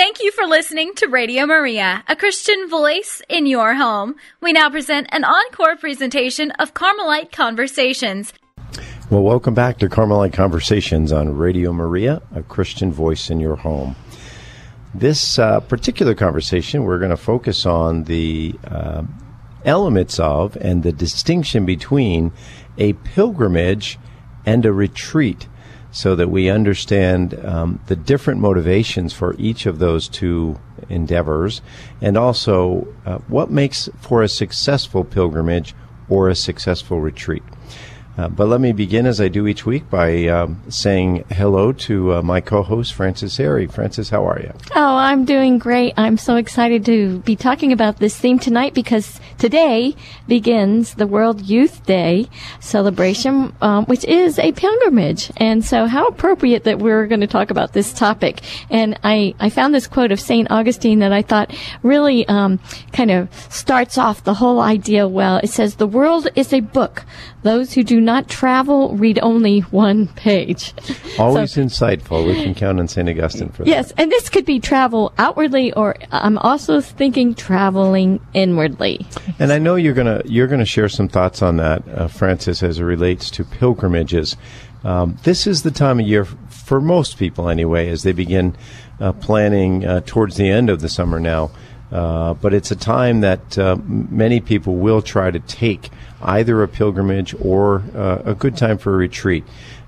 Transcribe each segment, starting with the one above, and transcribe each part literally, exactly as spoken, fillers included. Thank you for listening to Radio Maria, a Christian voice in your home. We now present an encore presentation of Carmelite Conversations. Well, welcome back to Carmelite Conversations on Radio Maria, a Christian voice in your home. This uh, particular conversation, we're going to focus on the uh, elements of and the distinction between a pilgrimage and a retreat, so that we understand um, the different motivations for each of those two endeavors, and also uh, what makes for a successful pilgrimage or a successful retreat. Uh, but let me begin, as I do each week, by um, saying hello to uh, my co-host, Frances Harry. Frances, how are you? Oh, I'm doing great. I'm so excited to be talking about this theme tonight, because today begins the World Youth Day celebration, um, which is a pilgrimage. And so how appropriate that we're going to talk about this topic. And I, I found this quote of Saint Augustine that I thought really um, kind of starts off the whole idea well. It says, "The world is a book. Those who do not travel read only one page." Always so insightful. We can count on Saint Augustine for yes, that. Yes, and this could be travel outwardly, or I'm also thinking traveling inwardly. And I know you're gonna you're gonna share some thoughts on that, uh, Frances, as it relates to pilgrimages. Um, this is the time of year for most people, anyway, as they begin uh, planning uh, towards the end of the summer now. Uh, but it's a time that uh, many people will try to take either a pilgrimage or uh, a good time for a retreat.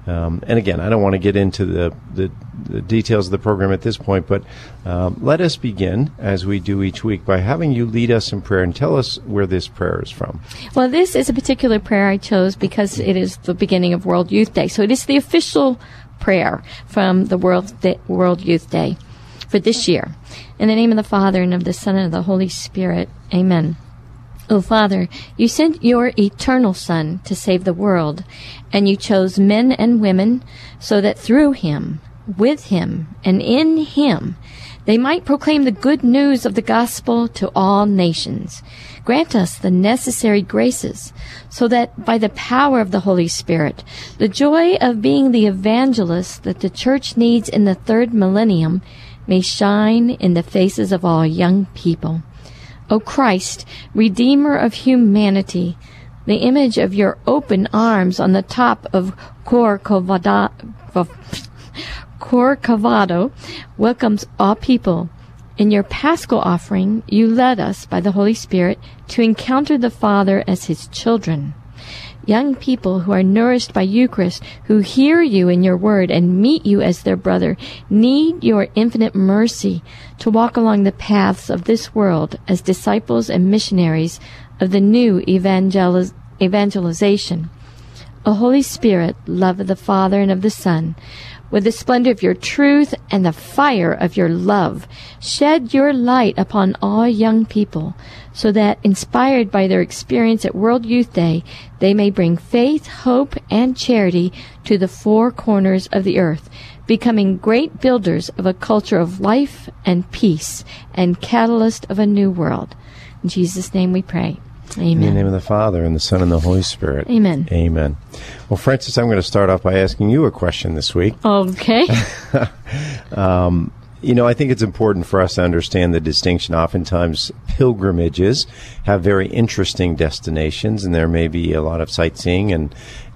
Um, and again, I don't want to get into the, the, the details of the program at this point, but um, let us begin, as we do each week, by having you lead us in prayer and tell us where this prayer is from. Well, this is a particular prayer I chose because it is the beginning of World Youth Day. So it is the official prayer from the World, Th- World Youth Day for this year. In the name of the Father, and of the Son, and of the Holy Spirit. Amen. O Father, you sent your eternal Son to save the world, and you chose men and women so that through him, with him, and in him, they might proclaim the good news of the gospel to all nations. Grant us the necessary graces so that by the power of the Holy Spirit, the joy of being the evangelist that the church needs in the third millennium may shine in the faces of all young people. O Christ, Redeemer of humanity, the image of your open arms on the top of Corcovado, Corcovado welcomes all people. In your Paschal offering, you led us by the Holy Spirit to encounter the Father as his children. Young people who are nourished by Eucharist, who hear you in your word and meet you as their brother, need your infinite mercy to walk along the paths of this world as disciples and missionaries of the new evangeliz- evangelization. O Holy Spirit, love of the Father and of the Son, with the splendor of your truth and the fire of your love, shed your light upon all young people, so that, inspired by their experience at World Youth Day, they may bring faith, hope, and charity to the four corners of the earth, becoming great builders of a culture of life and peace, and catalyst of a new world. In Jesus' name we pray. Amen. In the name of the Father, and the Son, and the Holy Spirit. Amen. Amen. Well, Frances, I'm going to start off by asking you a question this week. Okay. um, you know, I think it's important for us to understand the distinction. Oftentimes, pilgrimages have very interesting destinations, and there may be a lot of sightseeing and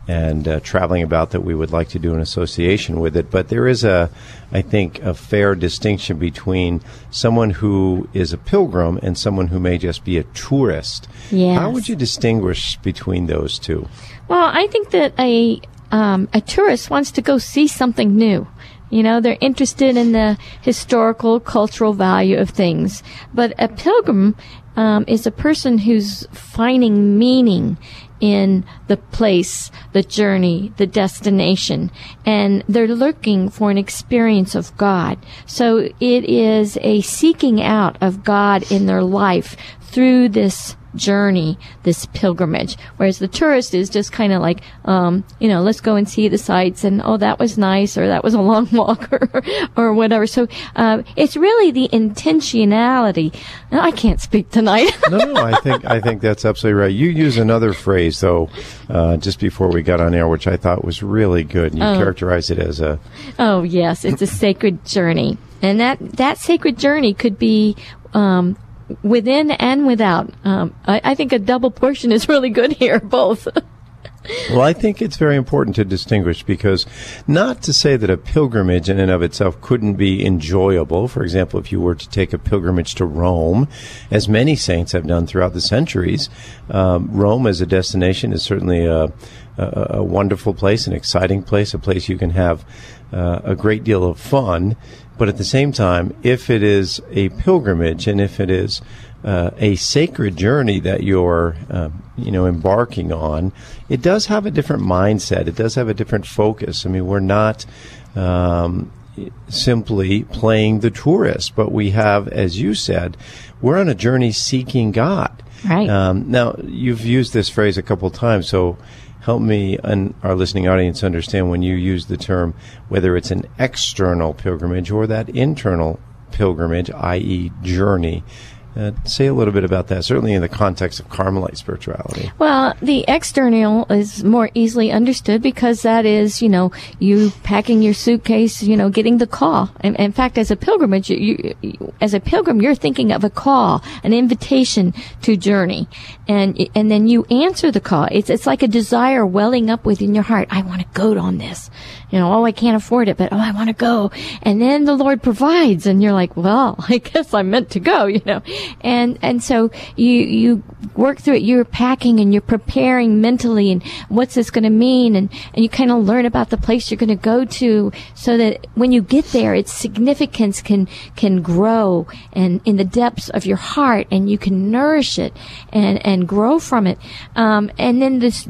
and uh, traveling about that we would like to do in association with it. But there is, a, I think, a fair distinction between someone who is a pilgrim and someone who may just be a tourist. Yes. How would you distinguish between those two? Well, I think that a um, a tourist wants to go see something new. You know, they're interested in the historical, cultural value of things. But a pilgrim um, is a person who's finding meaning in the place, the journey, the destination, and they're looking for an experience of God. So it is a seeking out of God in their life through this journey, this pilgrimage, whereas the tourist is just kind of like, um, you know, let's go and see the sights, and oh, that was nice, or that was a long walk, or, or whatever. So uh, it's really the intentionality. Now, I can't speak tonight. no, no, I think I think that's absolutely right. You used another phrase though, uh, just before we got on air, which I thought was really good. And you oh. characterized it as a oh yes, it's a sacred journey. And that, that sacred journey could be um, within and without. Um, I, I think a double portion is really good here, both. Well, I think it's very important to distinguish, because not to say that a pilgrimage in and of itself couldn't be enjoyable. For example, if you were to take a pilgrimage to Rome, as many saints have done throughout the centuries, um, Rome as a destination is certainly a, a, a wonderful place, an exciting place, a place you can have uh, a great deal of fun. But at the same time, if it is a pilgrimage and if it is Uh, a sacred journey that you're, uh, you know, embarking on, it does have a different mindset. It does have a different focus. I mean, we're not um, simply playing the tourist, but we have, as you said, we're on a journey seeking God. Right. Um, now, you've used this phrase a couple of times, so help me and our listening audience understand when you use the term, whether it's an external pilgrimage or that internal pilgrimage, that is journey. Uh, say a little bit about that, certainly in the context of Carmelite spirituality. Well, the external is more easily understood because that is, you know, you packing your suitcase, you know, getting the call. And, in fact, as a pilgrimage, you, you, as a pilgrim, you're thinking of a call, an invitation to journey. And and then you answer the call. It's it's like a desire welling up within your heart. I want to go on this. You know, oh, I can't afford it, but oh, I want to go. And then the Lord provides, and you're like, well, I guess I'm meant to go, you know. And and so you you work through it. You're packing and you're preparing mentally, and what's this going to mean? And, and you kind of learn about the place you're going to go to, so that when you get there, its significance can can grow and in the depths of your heart, and you can nourish it and and grow from it. Um, and then this.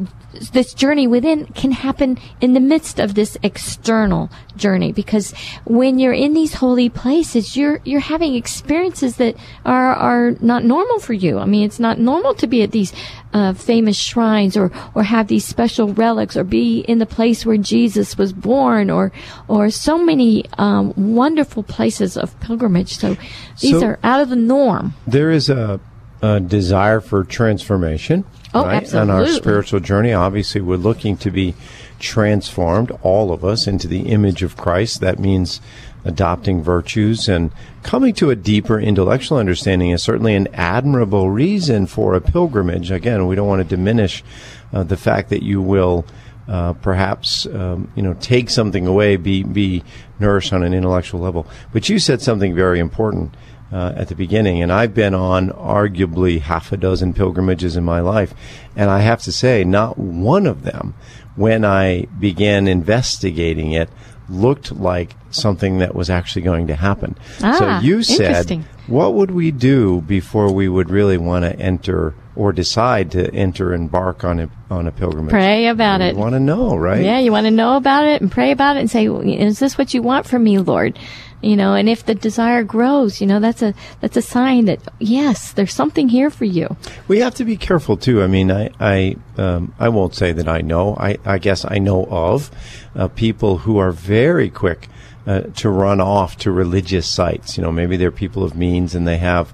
This journey within can happen in the midst of this external journey, because when you're in these holy places, you're you're having experiences that are are not normal for you. I mean, it's not normal to be at these uh, famous shrines or or have these special relics or be in the place where Jesus was born or or so many um, wonderful places of pilgrimage. So these so are out of the norm. There is a, a desire for transformation. Oh, right? On our spiritual journey, obviously, we're looking to be transformed, all of us, into the image of Christ. That means adopting virtues and coming to a deeper intellectual understanding is certainly an admirable reason for a pilgrimage. Again, we don't want to diminish uh, the fact that you will uh, perhaps, um, you know, take something away, be, be nourished on an intellectual level. But you said something very important Uh, at the beginning, and I've been on arguably half a dozen pilgrimages in my life, and I have to say, not one of them, when I began investigating it, looked like something that was actually going to happen. Ah, so you said, what would we do before we would really want to enter or decide to enter, embark on a, on a pilgrimage? Pray about it. You want to know, right? Yeah, you want to know about it and pray about it and say, is this what you want from me, Lord? You know, and if the desire grows, you know, that's a that's a sign that, yes, there's something here for you. We have to be careful, too. I mean, I I, um, I won't say that I know. I, I guess I know of uh, people who are very quick uh, to run off to religious sites. You know, maybe they're people of means and they have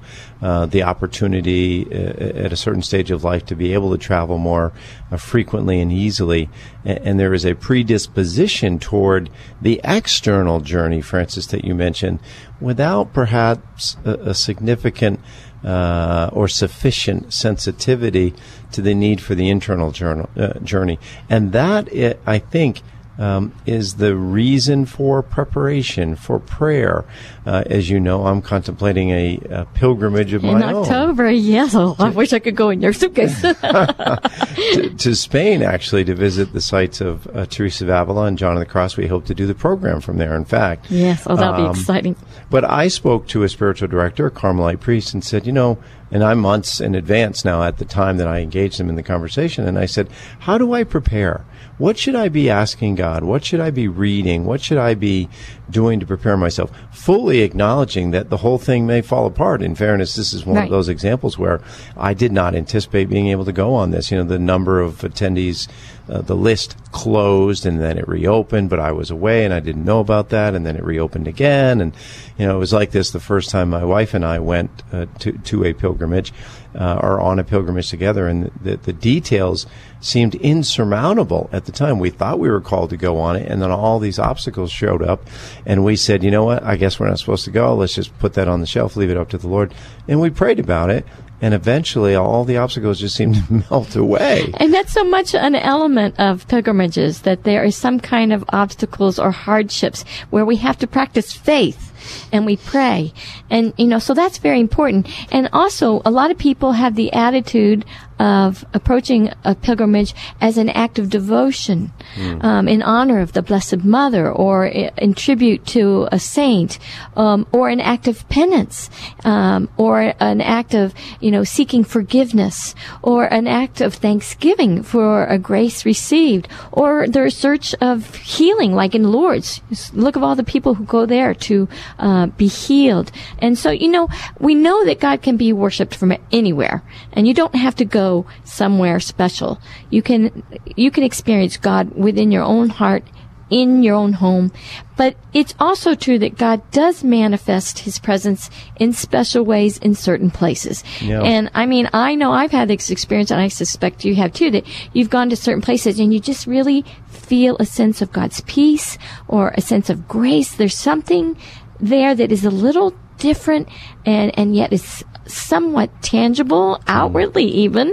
uh, the opportunity uh, at a certain stage of life to be able to travel more uh, frequently and easily. And there is a predisposition toward the external journey, Frances, that you mentioned, without perhaps a, a significant uh, or sufficient sensitivity to the need for the internal journal, uh, journey. And that, it, I think, um, is the reason for preparation, for prayer. Uh, as you know, I'm contemplating a, a pilgrimage of in my October, own. In October, yes. Oh, I wish I could go in your suitcase. to, to Spain, actually, to visit the sites of uh, Teresa of Avila and John of the Cross. We hope to do the program from there, in fact. Yes, oh, that'll um, be exciting. But I spoke to a spiritual director, a Carmelite priest, and said, you know, and I'm months in advance now at the time that I engaged him in the conversation, and I said, how do I prepare? What should I be asking God? What should I be reading? What should I be doing to prepare myself? Fully acknowledging that the whole thing may fall apart. In fairness, this is one right. of those examples where I did not anticipate being able to go on this. You know, the number of attendees, uh, the list closed and then it reopened, but I was away and I didn't know about that. And then it reopened again. And, you know, it was like this the first time my wife and I went uh, to, to a pilgrimage. uh, are on a pilgrimage together. And the, the details seemed insurmountable at the time. We thought we were called to go on it, and then all these obstacles showed up, and we said, you know what, I guess we're not supposed to go. Let's just put that on the shelf, leave it up to the Lord. And we prayed about it, and eventually all the obstacles just seemed to melt away. And that's so much an element of pilgrimages, that there is some kind of obstacles or hardships where we have to practice faith. And we pray. And, you know, so that's very important. And also, a lot of people have the attitude of approaching a pilgrimage as an act of devotion, mm. um, in honor of the Blessed Mother, or in tribute to a saint, um, or an act of penance, um, or an act of, you know, seeking forgiveness, or an act of thanksgiving for a grace received, or their search of healing, like in Lourdes. Look at all the people who go there to Uh, be healed. And so, you know, we know that God can be worshipped from anywhere, and you don't have to go somewhere special. You can, you can experience God within your own heart, in your own home. But it's also true that God does manifest His presence in special ways in certain places. Yeah. And, I mean, I know I've had this experience, and I suspect you have too, that you've gone to certain places and you just really feel a sense of God's peace or a sense of grace. There's something there that is a little different, and, and yet is somewhat tangible, outwardly even.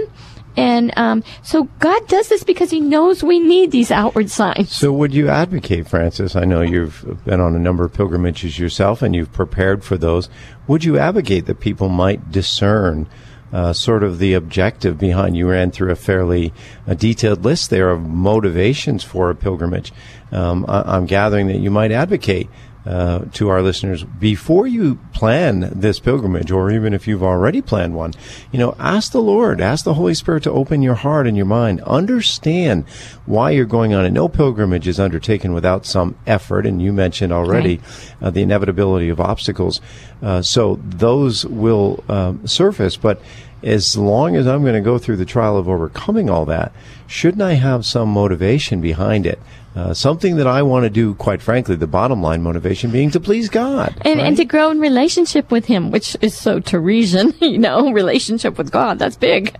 And um, so God does this because He knows we need these outward signs. So would you advocate, Frances, I know you've been on a number of pilgrimages yourself and you've prepared for those, would you advocate that people might discern Uh, sort of the objective behind? You ran through a fairly a detailed list there of motivations for a pilgrimage. Um, I, I'm gathering that you might advocate uh, to our listeners, before you plan this pilgrimage, or even if you've already planned one, you know, ask the Lord, ask the Holy Spirit to open your heart and your mind. Understand why you're going on it. No pilgrimage is undertaken without some effort, and you mentioned already okay. uh, the inevitability of obstacles. Uh, so those will um, surface, but as long as I'm going to go through the trial of overcoming all that, shouldn't I have some motivation behind it? Uh, something that I want to do, quite frankly, the bottom line motivation being to please God. And, right? and to grow in relationship with Him, which is so Teresian, you know, relationship with God, that's big.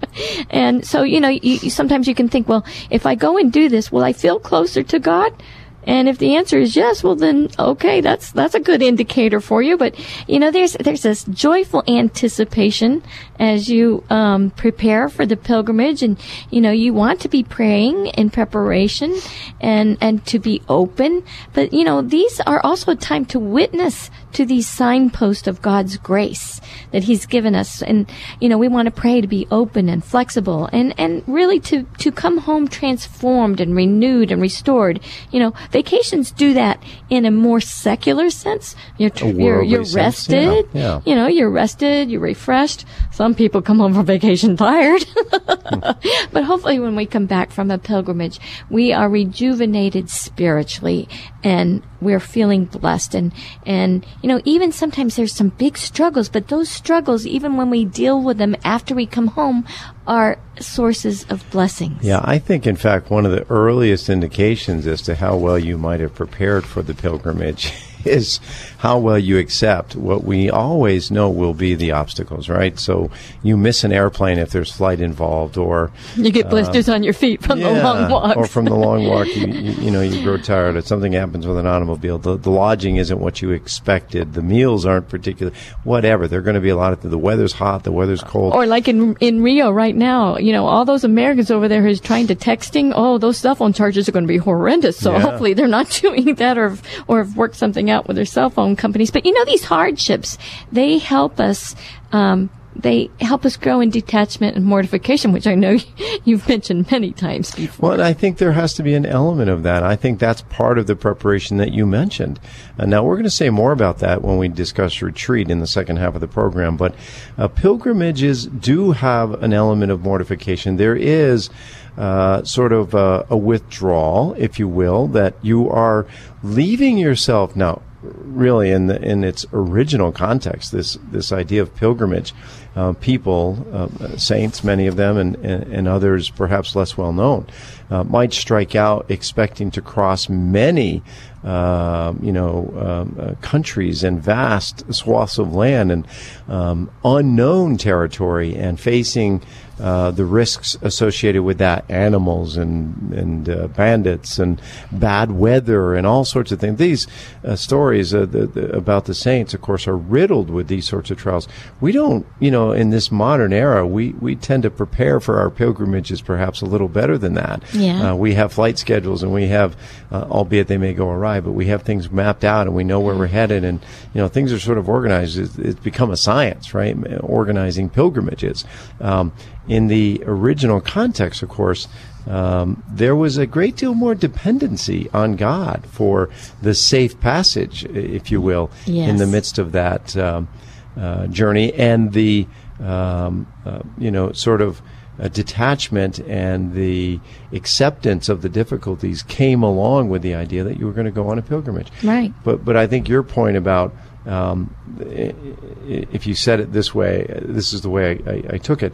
And so, you know, you, sometimes you can think, well, if I go and do this, will I feel closer to God? And if the answer is yes, well then, okay, that's, that's a good indicator for you. But, you know, there's, there's this joyful anticipation as you, um, prepare for the pilgrimage. And, you know, you want to be praying in preparation and, and to be open. But, you know, these are also a time to witness to these signposts of God's grace that He's given us. And, you know, we want to pray to be open and flexible and, and really to, to come home transformed and renewed and restored. You know, vacations do that in a more secular sense. You're, you're, you're rested, yeah, yeah. you know, you're rested, you're refreshed. Some people come home from vacation tired. But hopefully when we come back from a pilgrimage, we are rejuvenated spiritually and we're feeling blessed. And, and, you know, even sometimes there's some big struggles, but those struggles, even when we deal with them after we come home, are sources of blessings. Yeah, I think, in fact, one of the earliest indications as to how well you might have prepared for the pilgrimage is how well you accept what we always know will be the obstacles, right? So you miss an airplane if there's flight involved, or you get blisters uh, on your feet from yeah, the long walk, or from the long walk, you, you, you know, you grow tired, or something happens with an automobile. The, the lodging isn't what you expected. The meals aren't particular. Whatever, there are going to be a lot of the weather's hot, the weather's cold, or like in in Rio right now, you know, all those Americans over there who's trying to texting. Oh, those cell phone charges are going to be horrendous. So yeah. hopefully they're not doing that, or or have worked something out with their cell phone companies. But you know, these hardships, they help us um they help us grow in detachment and mortification, which I know you've mentioned many times before. Well, and I think there has to be an element of that. I think that's part of the preparation that you mentioned. Uh, now, we're going to say more about that when we discuss retreat in the second half of the program, but uh, pilgrimages do have an element of mortification. There is uh, sort of a, a withdrawal, if you will, that you are leaving yourself now. Really, in the, in its original context, this this idea of pilgrimage, uh, people, uh, saints, many of them, and, and, and others perhaps less well known, uh, might strike out expecting to cross many, uh, you know, um, uh, countries and vast swaths of land and um, unknown territory, and facing uh, the risks associated with that, animals and and uh, bandits and bad weather and all sorts of things. These uh, stories uh, the, the, about the saints, of course, are riddled with these sorts of trials. We don't, you know, in this modern era, we, we tend to prepare for our pilgrimages perhaps a little better than that. Yeah. Uh, we have flight schedules, and we have, uh, albeit they may go awry, but we have things mapped out, and we know where we're headed, and, you know, things are sort of organized. It's, it's become a science, right, organizing pilgrimages. Um, in the original context, of course, Um, there was a great deal more dependency on God for the safe passage, if you will, yes. in the midst of that um, uh, journey, and the um, uh, you know sort of uh, detachment and the acceptance of the difficulties came along with the idea that you were going to go on a pilgrimage. Right. But but I think your point about um, if you said it this way, this is the way I, I, I took it.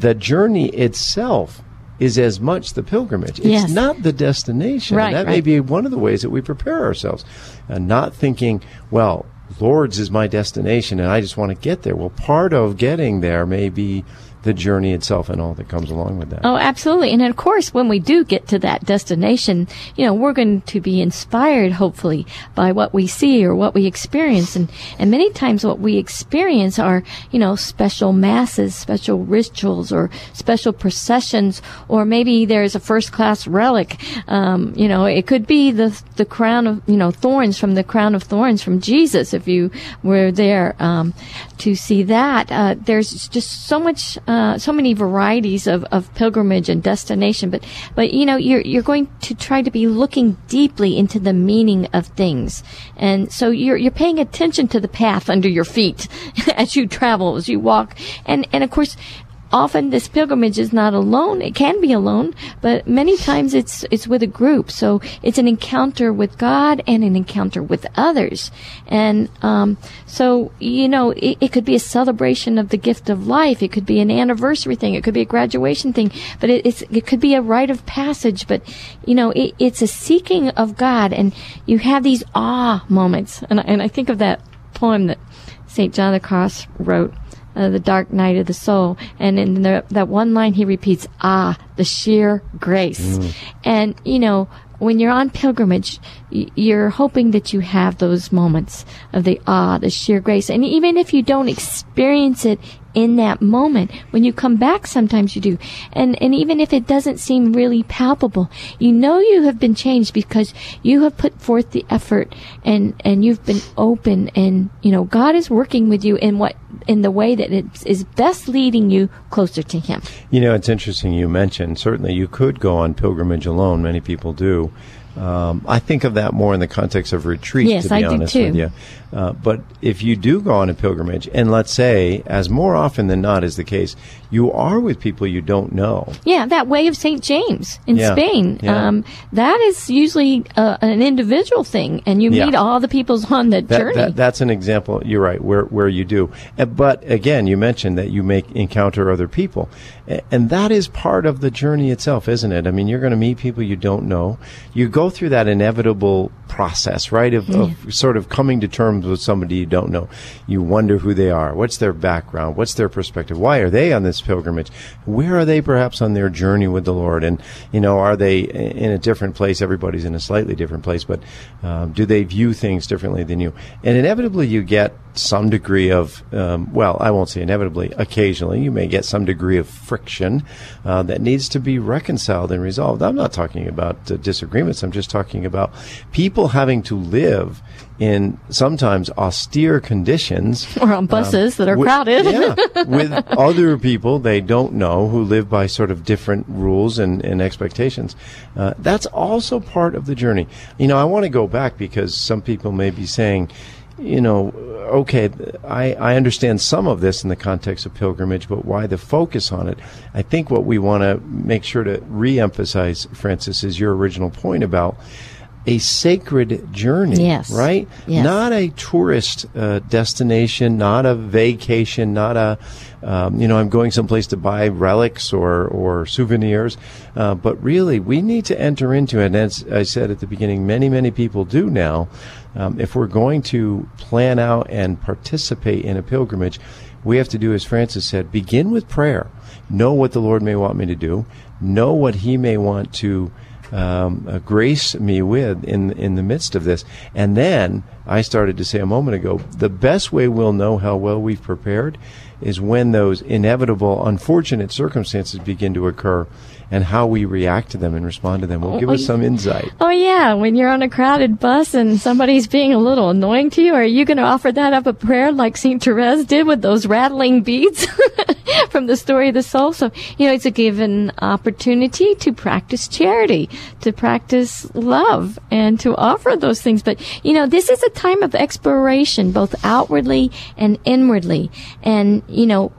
The journey itself is as much the pilgrimage. It's yes. not the destination. Right, and that right. may be one of the ways that we prepare ourselves. And not thinking, well, Lourdes is my destination and I just want to get there. Well, part of getting there may be the journey itself and all that comes along with that. Oh, absolutely. And of course, when we do get to that destination, you know, we're going to be inspired, hopefully, by what we see or what we experience. And, and many times what we experience are, you know, special masses, special rituals, or special processions, or maybe there's a first-class relic. Um, you know, it could be the the crown of, you know, thorns from the crown of thorns from Jesus, if you were there um, to see that. Uh, there's just so much... Um, Uh, so many varieties of, of pilgrimage and destination, but but you know you're you're going to try to be looking deeply into the meaning of things, and so you're you're paying attention to the path under your feet as you travel, as you walk, and and of course. Often this pilgrimage is not alone. It can be alone, but many times it's it's with a group. So it's an encounter with God and an encounter with others. And um, so, you know, it, it could be a celebration of the gift of life. It could be an anniversary thing. It could be a graduation thing. But it, it's, it could be a rite of passage. But, you know, it, it's a seeking of God. And you have these awe moments. And, and I think of that poem that Saint John of the Cross wrote, Uh, the Dark Night of the Soul, and in the, that one line he repeats, ah, the sheer grace. Mm. And, you know, when you're on pilgrimage, y- you're hoping that you have those moments of the ah, the sheer grace. And even if you don't experience it in that moment, when you come back, sometimes you do. And, and even if it doesn't seem really palpable, you know you have been changed because you have put forth the effort, and, and you've been open, and, you know, God is working with you in what in the way that it is best leading you closer to Him. You know, it's interesting you mentioned, certainly you could go on pilgrimage alone. Many people do. Um, I think of that more in the context of retreat, yes, to be I honest do too. with you. Uh, but if you do go on a pilgrimage, and let's say, as more often than not is the case, you are with people you don't know. Yeah, that Way of Saint James in yeah. Spain. Yeah. Um, that is usually uh, an individual thing, and you yeah. meet all the peoples on the that, journey. That, that's an example, you're right, where, where you do. But again, you mentioned that you may encounter other people, and that is part of the journey itself, isn't it? I mean, you're going to meet people you don't know. You go through that inevitable process, right, of, yeah. of sort of coming to terms with somebody you don't know. You wonder who they are. What's their background? What's their perspective? Why are they on this pilgrimage? Where are they perhaps on their journey with the Lord? And, you know, are they in a different place? Everybody's in a slightly different place, but um, do they view things differently than you? And inevitably you get some degree of, um, well, I won't say inevitably, occasionally you may get some degree of friction uh, that needs to be reconciled and resolved. I'm not talking about uh, disagreements. I'm just talking about people having to live in sometimes austere conditions. Or on buses um, that are with, crowded. yeah, with other people they don't know who live by sort of different rules and, and expectations. Uh, that's also part of the journey. You know, I want to go back because some people may be saying, you know, okay, I, I understand some of this in the context of pilgrimage, but why the focus on it? I think what we want to make sure to reemphasize, Frances, is your original point about a sacred journey, yes. right? Yes. Not a tourist uh, destination, not a vacation, not a, um, you know, I'm going someplace to buy relics or, or souvenirs. Uh, but really, we need to enter into it. And as I said at the beginning, many, many people do now. Um, if we're going to plan out and participate in a pilgrimage, we have to do, as Frances said, begin with prayer. Know what the Lord may want me to do. Know what He may want to um, uh, grace me with in in the midst of this. And then, I started to say a moment ago, the best way we'll know how well we've prepared is when those inevitable, unfortunate circumstances begin to occur, and how we react to them and respond to them will give us some insight. Oh, yeah. When you're on a crowded bus and somebody's being a little annoying to you, are you going to offer that up a prayer like Saint Therese did with those rattling beads from the story of the soul? So, you know, it's a given opportunity to practice charity, to practice love, and to offer those things. But, you know, this is a time of exploration, both outwardly and inwardly. And, you know,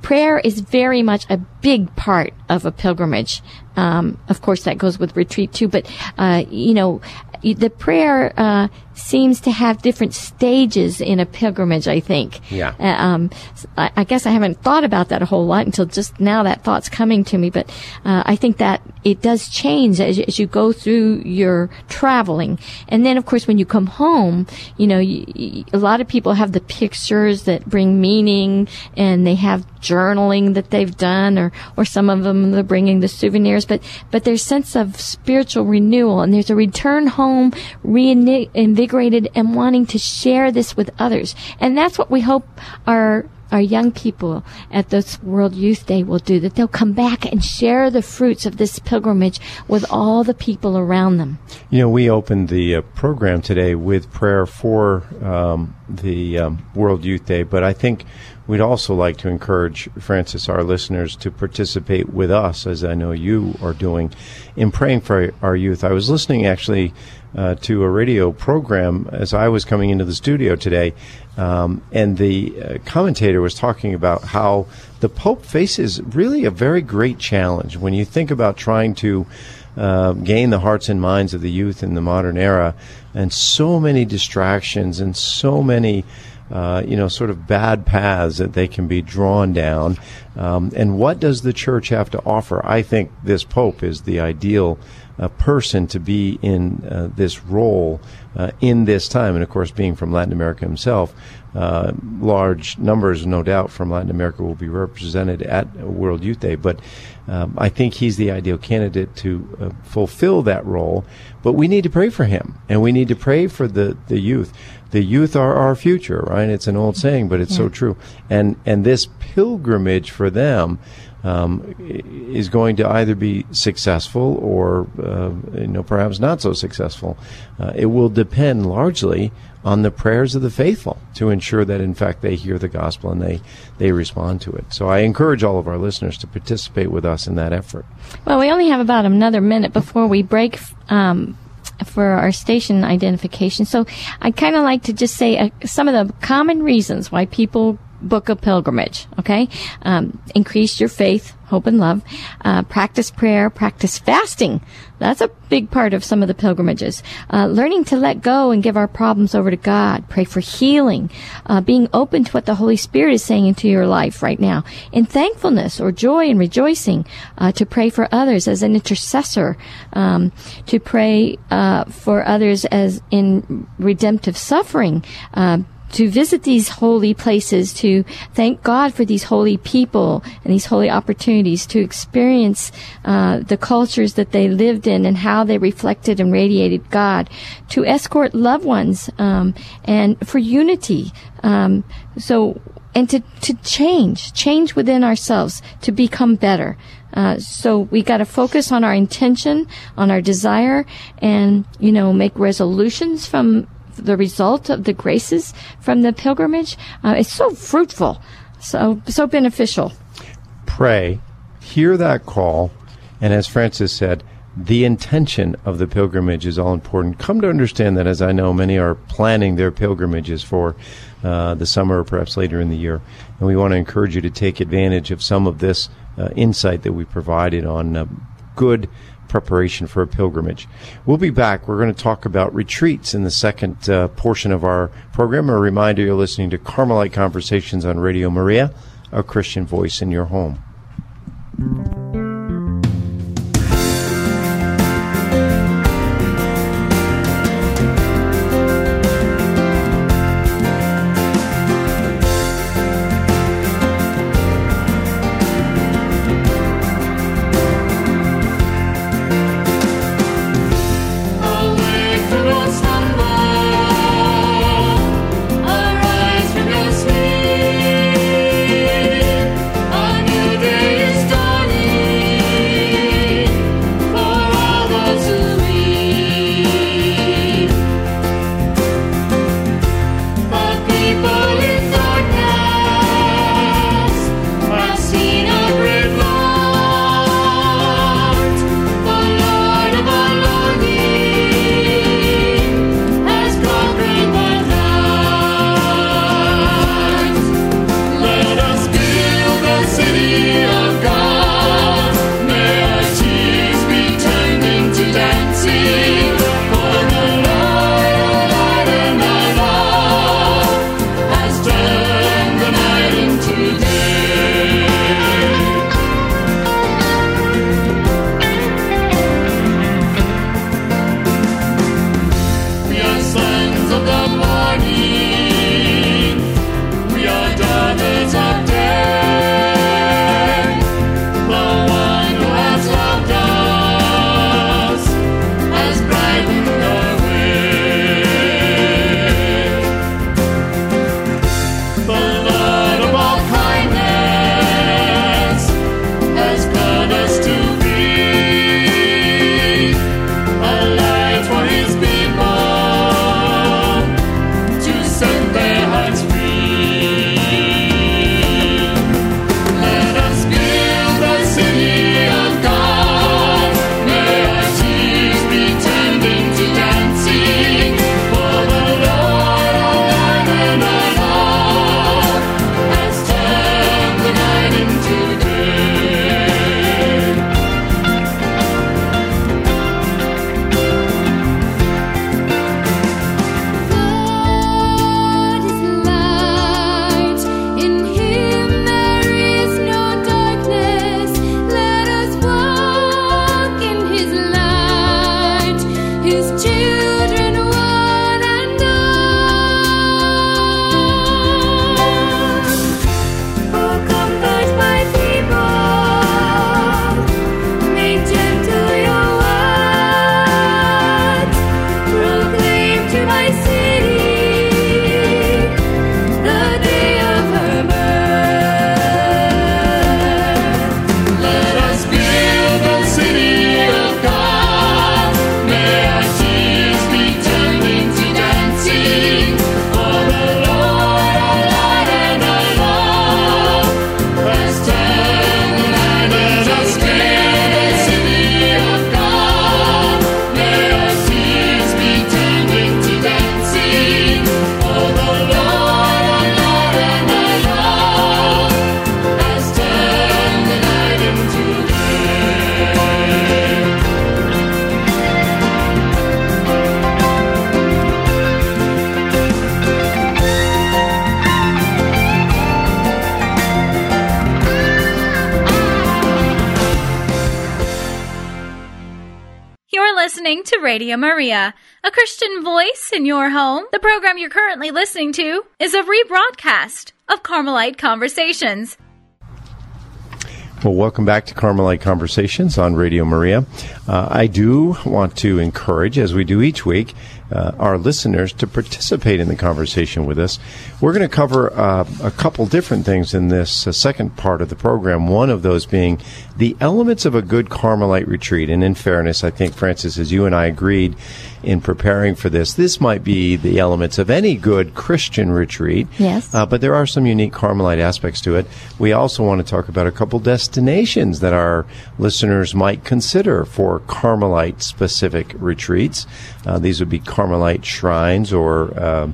prayer is very much a big part of a pilgrimage. Um, of course, that goes with retreat, too. But, uh, you know, the prayer uh, seems to have different stages in a pilgrimage, I think. Yeah. Uh, um, I, I guess I haven't thought about that a whole lot until just now that thought's coming to me. But uh, I think that it does change as, as you go through your traveling. And then, of course, when you come home, you know, you, you, a lot of people have the pictures that bring meaning, and they have journaling that they've done, or or some of them they're bringing the souvenirs, but but their sense of spiritual renewal, and there's a return home reinvigorated and wanting to share this with others. And that's what we hope our our young people at this World Youth Day will do, that they'll come back and share the fruits of this pilgrimage with all the people around them. You know, we opened the uh, program today with prayer for um, the um, World Youth Day, but I think we'd also like to encourage, Frances, our listeners to participate with us, as I know you are doing, in praying for our youth. I was listening, actually, uh, to a radio program as I was coming into the studio today, um, and the uh, commentator was talking about how the Pope faces really a very great challenge when you think about trying to Uh, gain the hearts and minds of the youth in the modern era, and so many distractions and so many, uh, you know, sort of bad paths that they can be drawn down. Um, and what does the church have to offer? I think this Pope is the ideal uh, person to be in uh, this role uh, in this time. And of course, being from Latin America himself, uh, large numbers, no doubt, from Latin America will be represented at World Youth Day. But Um, I think he's the ideal candidate to uh, fulfill that role, but we need to pray for him, and we need to pray for the, the youth. The youth are our future, right? It's an old saying, but it's yeah. so true. And and this pilgrimage for them um, is going to either be successful or uh, you know, perhaps not so successful. Uh, it will depend largely on the prayers of the faithful to ensure that, in fact, they hear the gospel and they, they respond to it. So I encourage all of our listeners to participate with us in that effort. Well, we only have about another minute before we break um, for our station identification. So I'd kind of like to just say uh, some of the common reasons why people book a pilgrimage, okay? Um, increase your faith, hope, and love. Uh, practice prayer, practice fasting. That's a big part of some of the pilgrimages. Uh, learning to let go and give our problems over to God. Pray for healing. Uh, being open to what the Holy Spirit is saying into your life right now. In thankfulness or joy and rejoicing. Uh, to pray for others as an intercessor. Um, to pray uh, for others as in redemptive suffering. Uh, to visit these holy places, to thank God for these holy people and these holy opportunities, to experience uh, the cultures that they lived in and how they reflected and radiated God, to escort loved ones, um, and for unity. Um, so, and to, to change, change within ourselves, to become better. Uh, so we got to focus on our intention, on our desire, and, you know, make resolutions from the result of the graces from the pilgrimage. Uh, it's so fruitful, so so beneficial. Pray, hear that call, and as Frances said, the intention of the pilgrimage is all important. Come to understand that, as I know many are planning their pilgrimages for uh, the summer or perhaps later in the year, and we want to encourage you to take advantage of some of this uh, insight that we provided on uh, good preparation for a pilgrimage. We'll be back. We're going to talk about retreats in the second uh, portion of our program. A reminder, you're listening to Carmelite Conversations on Radio Maria, a Christian voice in your home. To Radio Maria, a Christian voice in your home. The program you're currently listening to is a rebroadcast of Carmelite Conversations. Well, welcome back to Carmelite Conversations on Radio Maria. Uh, I do want to encourage, as we do each week, uh, our listeners to participate in the conversation with us. We're going to cover uh, a couple different things in this uh, second part of the program, one of those being the elements of a good Carmelite retreat. And in fairness, I think, Frances, as you and I agreed in preparing for this, this might be the elements of any good Christian retreat. Yes. Uh, but there are some unique Carmelite aspects to it. We also want to talk about a couple destinations that our listeners might consider for Carmelite-specific retreats. Uh, these would be Carmelite shrines or uh,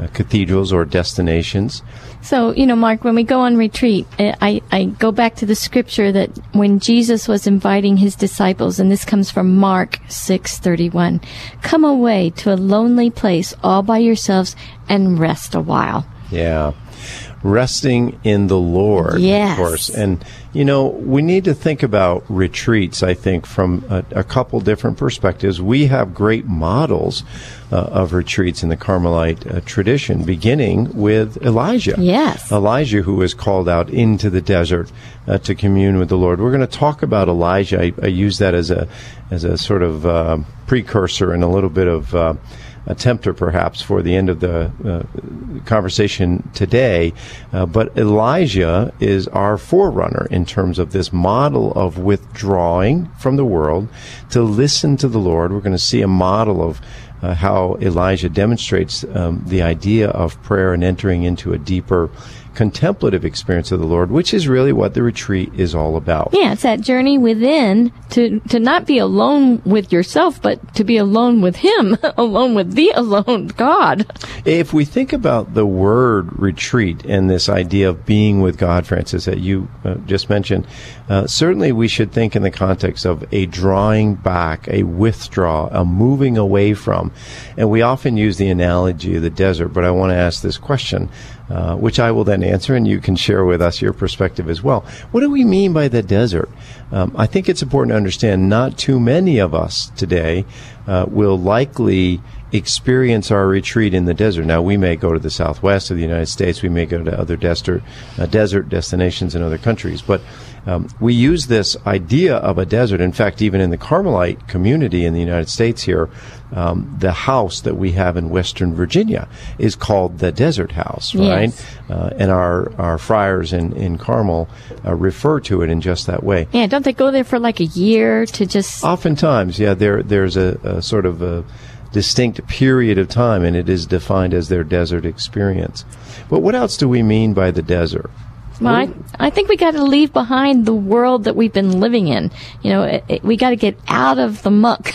uh, cathedrals or destinations. So, you know, Mark, when we go on retreat, I, I go back to the scripture that when Jesus was inviting his disciples, and this comes from Mark six thirty-one, come away to a lonely place all by yourselves and rest a while. Yeah. Resting in the Lord, yes. Of course. And, you know, we need to think about retreats, I think, from a, a couple different perspectives. We have great models uh, of retreats in the Carmelite uh, tradition, beginning with Elijah. Yes. Elijah, who was called out into the desert uh, to commune with the Lord. We're going to talk about Elijah. I, I use that as a, as a sort of uh, precursor and a little bit of... Uh, A tempter, perhaps, for the end of the uh, conversation today. Uh, but Elijah is our forerunner in terms of this model of withdrawing from the world to listen to the Lord. We're going to see a model of uh, how Elijah demonstrates um, the idea of prayer and entering into a deeper contemplative experience of the Lord, which is really what the retreat is all about. Yeah, it's that journey within to to not be alone with yourself, but to be alone with Him, alone with the alone God. If we think about the word retreat and this idea of being with God, Frances, that you uh, just mentioned, uh, certainly we should think in the context of a drawing back, a withdrawal, a moving away from. And we often use the analogy of the desert, but I want to ask this question, Uh, which I will then answer, and you can share with us your perspective as well. What do we mean by the desert? Um, I think it's important to understand not too many of us today uh, will likely experience our retreat in the desert. Now, we may go to the southwest of the United States. We may go to other desert, uh, desert destinations in other countries. But um, we use this idea of a desert. In fact, even in the Carmelite community in the United States here, um, the house that we have in Western Virginia is called the Desert House, right? Yeah. Right? Uh, and our, our friars in, in Carmel uh, refer to it in just that way. Yeah, don't they go there for like a year to just... Oftentimes, yeah, there there's a, a sort of a distinct period of time, and it is defined as their desert experience. But what else do we mean by the desert? Well, I, I think we got to leave behind the world that we've been living in. You know, it, it, we got to get out of the muck,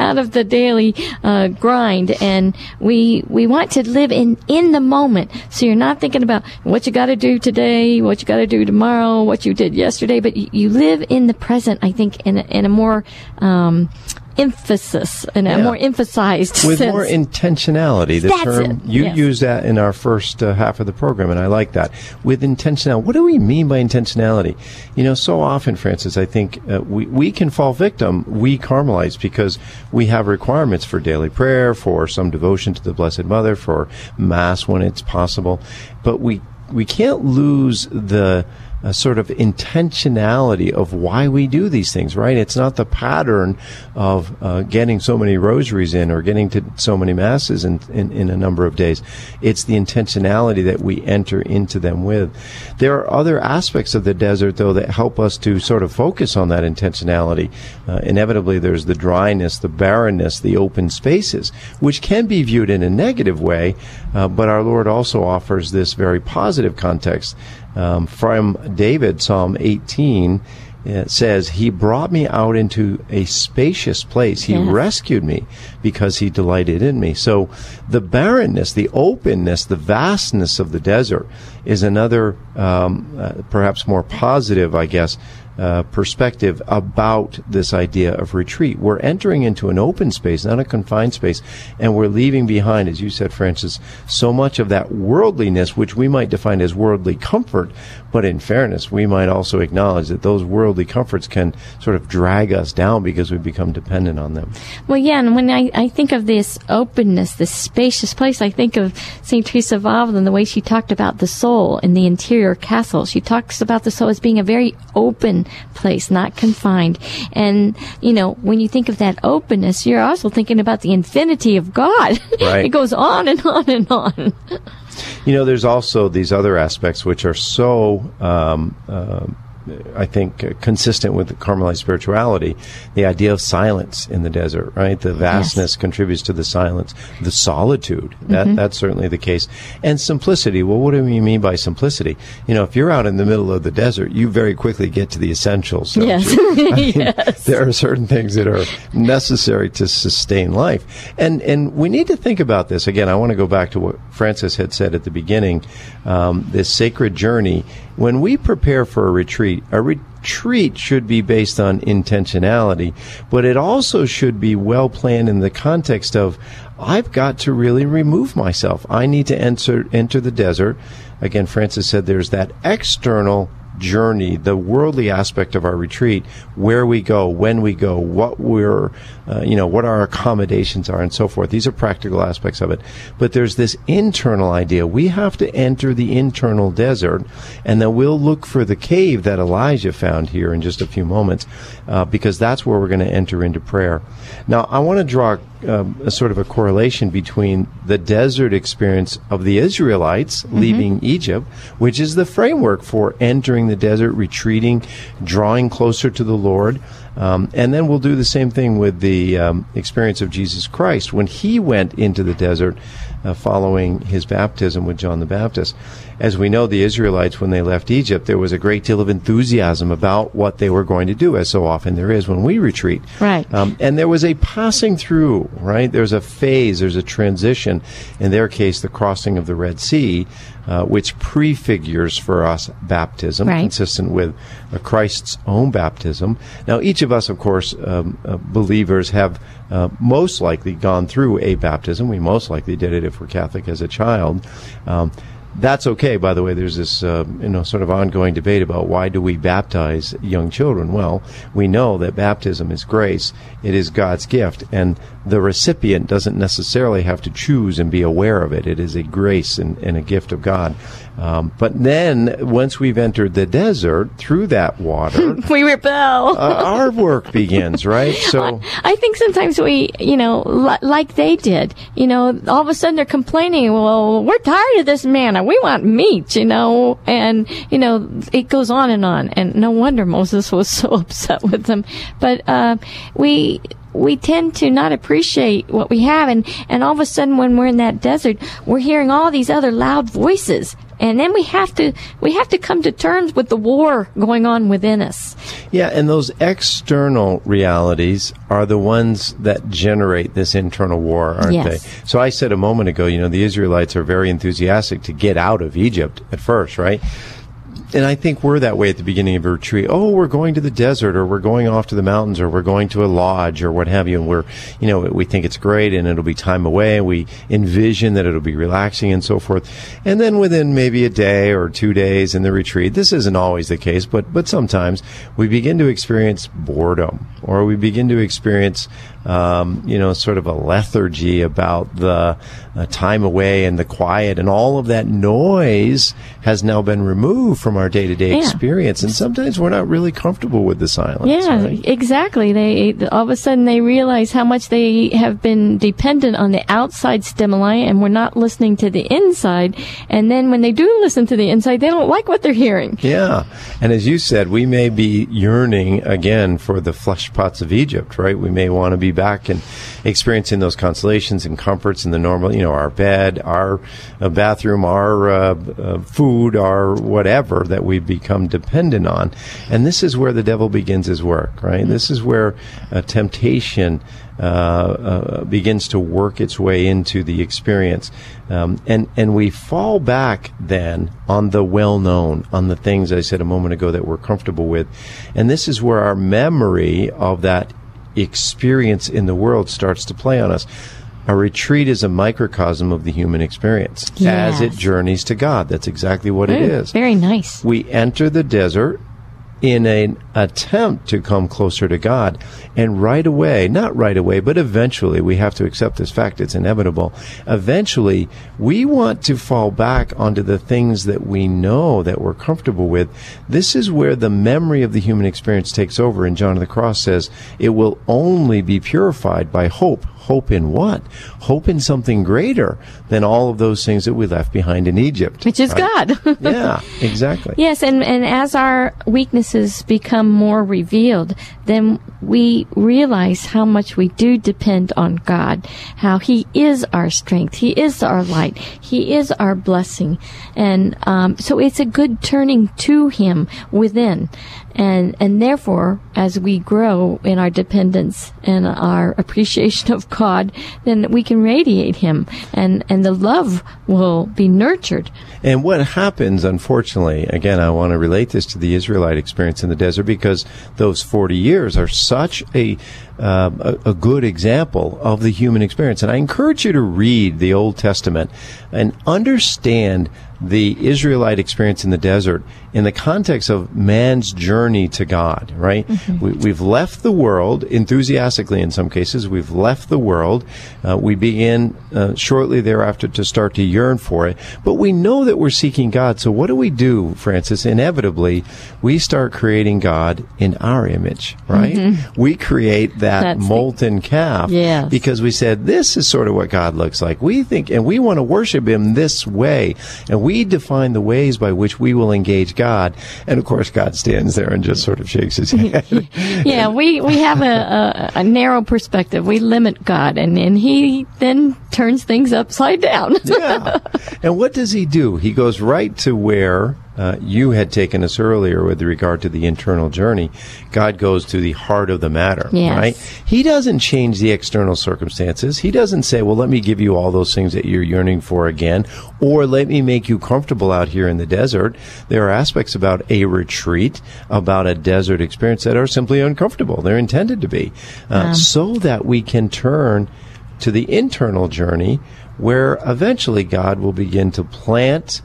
out of the daily uh, grind, and we we want to live in, in the moment. So you're not thinking about what you got to do today, what you got to do tomorrow, what you did yesterday, but you, you live in the present. I think in a, in a more um, emphasis, in a yeah. more emphasized with sense. More intentionality. The That's term it. you yes. used that in our first uh, half of the program, and I like that. With intentionality, what do we mean by intentionality? You know, so often, Frances, I think uh, we we can fall victim, we Carmelites, because we have requirements for daily prayer, for some devotion to the Blessed Mother, for Mass when it's possible, but we we can't lose the a sort of intentionality of why we do these things, right? It's not the pattern of uh, getting so many rosaries in or getting to so many masses in, in, in a number of days. It's the intentionality that we enter into them with. There are other aspects of the desert, though, that help us to sort of focus on that intentionality. Uh, inevitably, there's the dryness, the barrenness, the open spaces, which can be viewed in a negative way, uh, but our Lord also offers this very positive context. Um, from David, Psalm eighteen, it says, He brought me out into a spacious place. He yeah. rescued me because He delighted in me. So the barrenness, the openness, the vastness of the desert is another, um, uh, perhaps more positive, I guess, Uh, perspective about this idea of retreat. We're entering into an open space, not a confined space, and we're leaving behind, as you said, Frances, so much of that worldliness, which we might define as worldly comfort, but in fairness, we might also acknowledge that those worldly comforts can sort of drag us down because we become dependent on them. Well, yeah, and when I, I think of this openness, this spacious place, I think of Saint Teresa of Avila and the way she talked about the soul in the interior castle. She talks about the soul as being a very open place, not confined. And, you know, when you think of that openness, you're also thinking about the infinity of God. Right. It goes on and on and on. You know, there's also these other aspects which are so um, uh, I think, uh, consistent with the Carmelite spirituality, the idea of silence in the desert, right? The vastness yes. contributes to the silence, the solitude. That mm-hmm. That's certainly the case. And simplicity. Well, what do you mean by simplicity? You know, if you're out in the middle of the desert, you very quickly get to the essentials. Yes. You? I mean, yes. There are certain things that are necessary to sustain life. And, and we need to think about this. Again, I want to go back to what Frances had said at the beginning, um, this sacred journey. When we prepare for a retreat, a retreat should be based on intentionality, but it also should be well planned in the context of, I've got to really remove myself. I need to enter, enter the desert. Again, Frances said there's that external journey, the worldly aspect of our retreat, where we go, when we go, what we're, uh, you know, what our accommodations are, and so forth. These are practical aspects of it. But there's this internal idea. We have to enter the internal desert, and then we'll look for the cave that Elijah found here in just a few moments, uh, because that's where we're going to enter into prayer. Now, I want to draw um, a sort of a correlation between the desert experience of the Israelites mm-hmm. leaving Egypt, which is the framework for entering the desert, retreating, drawing closer to the Lord. Um, and then we'll do the same thing with the um, experience of Jesus Christ when he went into the desert uh, following his baptism with John the Baptist. As we know, the Israelites, when they left Egypt, there was a great deal of enthusiasm about what they were going to do, as so often there is when we retreat. Right. Um, and there was a passing through, right? There's a phase, there's a transition. In their case, the crossing of the Red Sea, uh, which prefigures for us baptism, right. consistent with uh, Christ's own baptism. Now, each of us, of course, um, uh, believers, have uh, most likely gone through a baptism. We most likely did it if we're Catholic as a child. Um, that's okay, by the way. There's this uh, you know, sort of ongoing debate about why do we baptize young children? Well, we know that baptism is grace. It is God's gift, and the recipient doesn't necessarily have to choose and be aware of it. It is a grace and, and a gift of God. Um, but then, once we've entered the desert through that water, we rebel. uh, our work begins, right? So I, I think sometimes we, you know, li- like they did. You know, all of a sudden they're complaining. Well, we're tired of this manna. We want meat, you know, and you know it goes on and on. And no wonder Moses was so upset with them. But uh, we. we tend to not appreciate what we have, and, and all of a sudden when we're in that desert, we're hearing all these other loud voices. And then we have to we have to come to terms with the war going on within us. Yeah, and those external realities are the ones that generate this internal war, aren't yes. they? So I said a moment ago, you know, the Israelites are very enthusiastic to get out of Egypt at first, right? And I think we're that way at the beginning of a retreat. Oh, we're going to the desert, or we're going off to the mountains, or we're going to a lodge, or what have you. And we're, you know, we think it's great, and it'll be time away. We envision that it'll be relaxing and so forth. And then within maybe a day or two days in the retreat, this isn't always the case, but, but sometimes we begin to experience boredom, or we begin to experience, um, you know, sort of a lethargy about the uh, time away and the quiet, and all of that noise has now been removed from our day-to-day yeah. experience, and sometimes we're not really comfortable with the silence. Yeah, right? Exactly. They all of a sudden they realize how much they have been dependent on the outside stimuli, and we're not listening to the inside. And then when they do listen to the inside, they don't like what they're hearing. Yeah, and as you said, we may be yearning again for the flesh pots of Egypt, right? We may want to be back and experiencing those consolations and comforts and the normal, you know, our bed, our uh, bathroom, our uh, uh, food, our whatever that we've become dependent on. And this is where the devil begins his work, right? Mm-hmm. This is where uh, temptation uh, uh, begins to work its way into the experience. Um, and, and we fall back then on the well-known, on the things I said a moment ago that we're comfortable with. And this is where our memory of that experience in the world starts to play on us. A retreat is a microcosm of the human experience yes. as it journeys to God. That's exactly what mm, it is. Very nice. We enter the desert in an attempt to come closer to God. And right away, not right away, but eventually, we have to accept this fact, it's inevitable. Eventually, we want to fall back onto the things that we know that we're comfortable with. This is where the memory of the human experience takes over. And John of the Cross says, it will only be purified by hope. Hope in what? Hope in something greater than all of those things that we left behind in Egypt. Which is right? God. Yeah, exactly. Yes, and, and as our weakness weaknesses become more revealed, then we realize how much we do depend on God, how He is our strength, He is our light, He is our blessing. And um, so it's a good turning to Him within. And and therefore, as we grow in our dependence and our appreciation of God, then we can radiate Him, and, and the love will be nurtured. And what happens, unfortunately, again, I want to relate this to the Israelite experience in the desert, because those forty years are such a Uh, a, a good example of the human experience. And I encourage you to read the Old Testament and understand the Israelite experience in the desert in the context of man's journey to God, right? Mm-hmm. We, we've left the world, enthusiastically in some cases, we've left the world. Uh, we begin uh, shortly thereafter to start to yearn for it. But we know that we're seeking God. So what do we do, Frances? Inevitably, we start creating God in our image, right? Mm-hmm. We create that That That's molten the, calf, yes. Because we said, this is sort of what God looks like. We think, and we want to worship Him this way. And we define the ways by which we will engage God. And, of course, God stands there and just sort of shakes His head. Yeah, we, we have a, a, a narrow perspective. We limit God, and, and He then turns things upside down. Yeah. And what does He do? He goes right to where Uh, you had taken us earlier with regard to the internal journey. God goes to the heart of the matter, yes. Right? He doesn't change the external circumstances. He doesn't say, well, let me give you all those things that you're yearning for again, or let me make you comfortable out here in the desert. There are aspects about a retreat, about a desert experience that are simply uncomfortable. They're intended to be, uh, um. so that we can turn to the internal journey where eventually God will begin to plant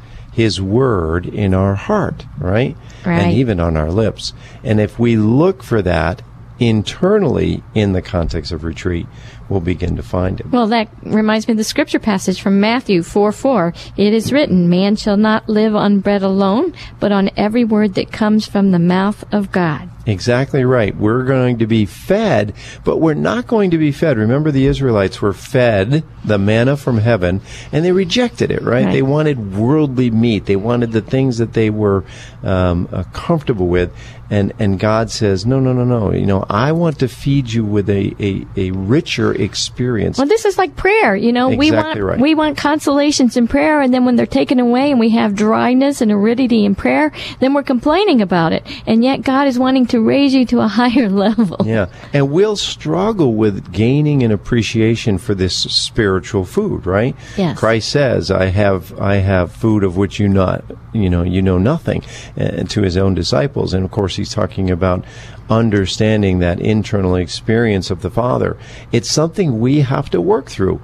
His word in our heart, right? Right. And even on our lips. And if we look for that internally in the context of retreat, we'll begin to find it. Well, that reminds me of the scripture passage from Matthew four four. It is written, man shall not live on bread alone, but on every word that comes from the mouth of God. Exactly right. We're going to be fed, but we're not going to be fed. Remember, the Israelites were fed the manna from heaven, and they rejected it, right? Right. They wanted worldly meat. They wanted the things that they were um, uh, comfortable with. And, and God says, no, no, no, no. You know, I want to feed you with a, a, a richer experience. Well, this is like prayer. You know, exactly we want right. we want consolations in prayer, and then when they're taken away and we have dryness and aridity in prayer, then we're complaining about it. And yet God is wanting to To raise you to a higher level. Yeah, and we'll struggle with gaining an appreciation for this spiritual food, right? Yes. Christ says, "I have, I have food of which you not, you know, you know nothing," uh, to His own disciples, and of course, He's talking about understanding that internal experience of the Father. It's something we have to work through.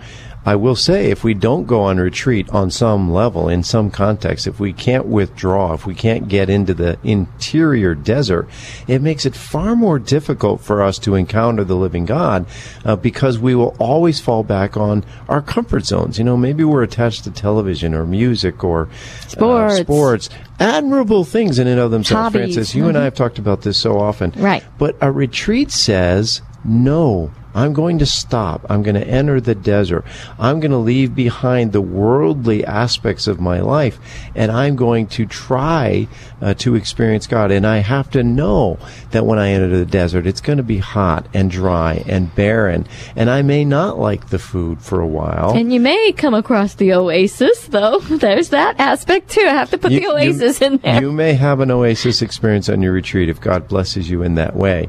I will say, if we don't go on retreat on some level, in some context, if we can't withdraw, if we can't get into the interior desert, it makes it far more difficult for us to encounter the living God, uh, because we will always fall back on our comfort zones. You know, maybe we're attached to television or music or sports. Uh, sports. Admirable things in and of themselves, hobbies. Frances, you mm-hmm. and I have talked about this so often. Right. But a retreat says, no, I'm going to stop. I'm going to enter the desert. I'm going to leave behind the worldly aspects of my life, and I'm going to try uh, to experience God. And I have to know that when I enter the desert, it's going to be hot and dry and barren, and I may not like the food for a while. And you may come across the oasis, though. There's that aspect, too. I have to put you, the oasis you, in there. You may have an oasis experience on your retreat if God blesses you in that way.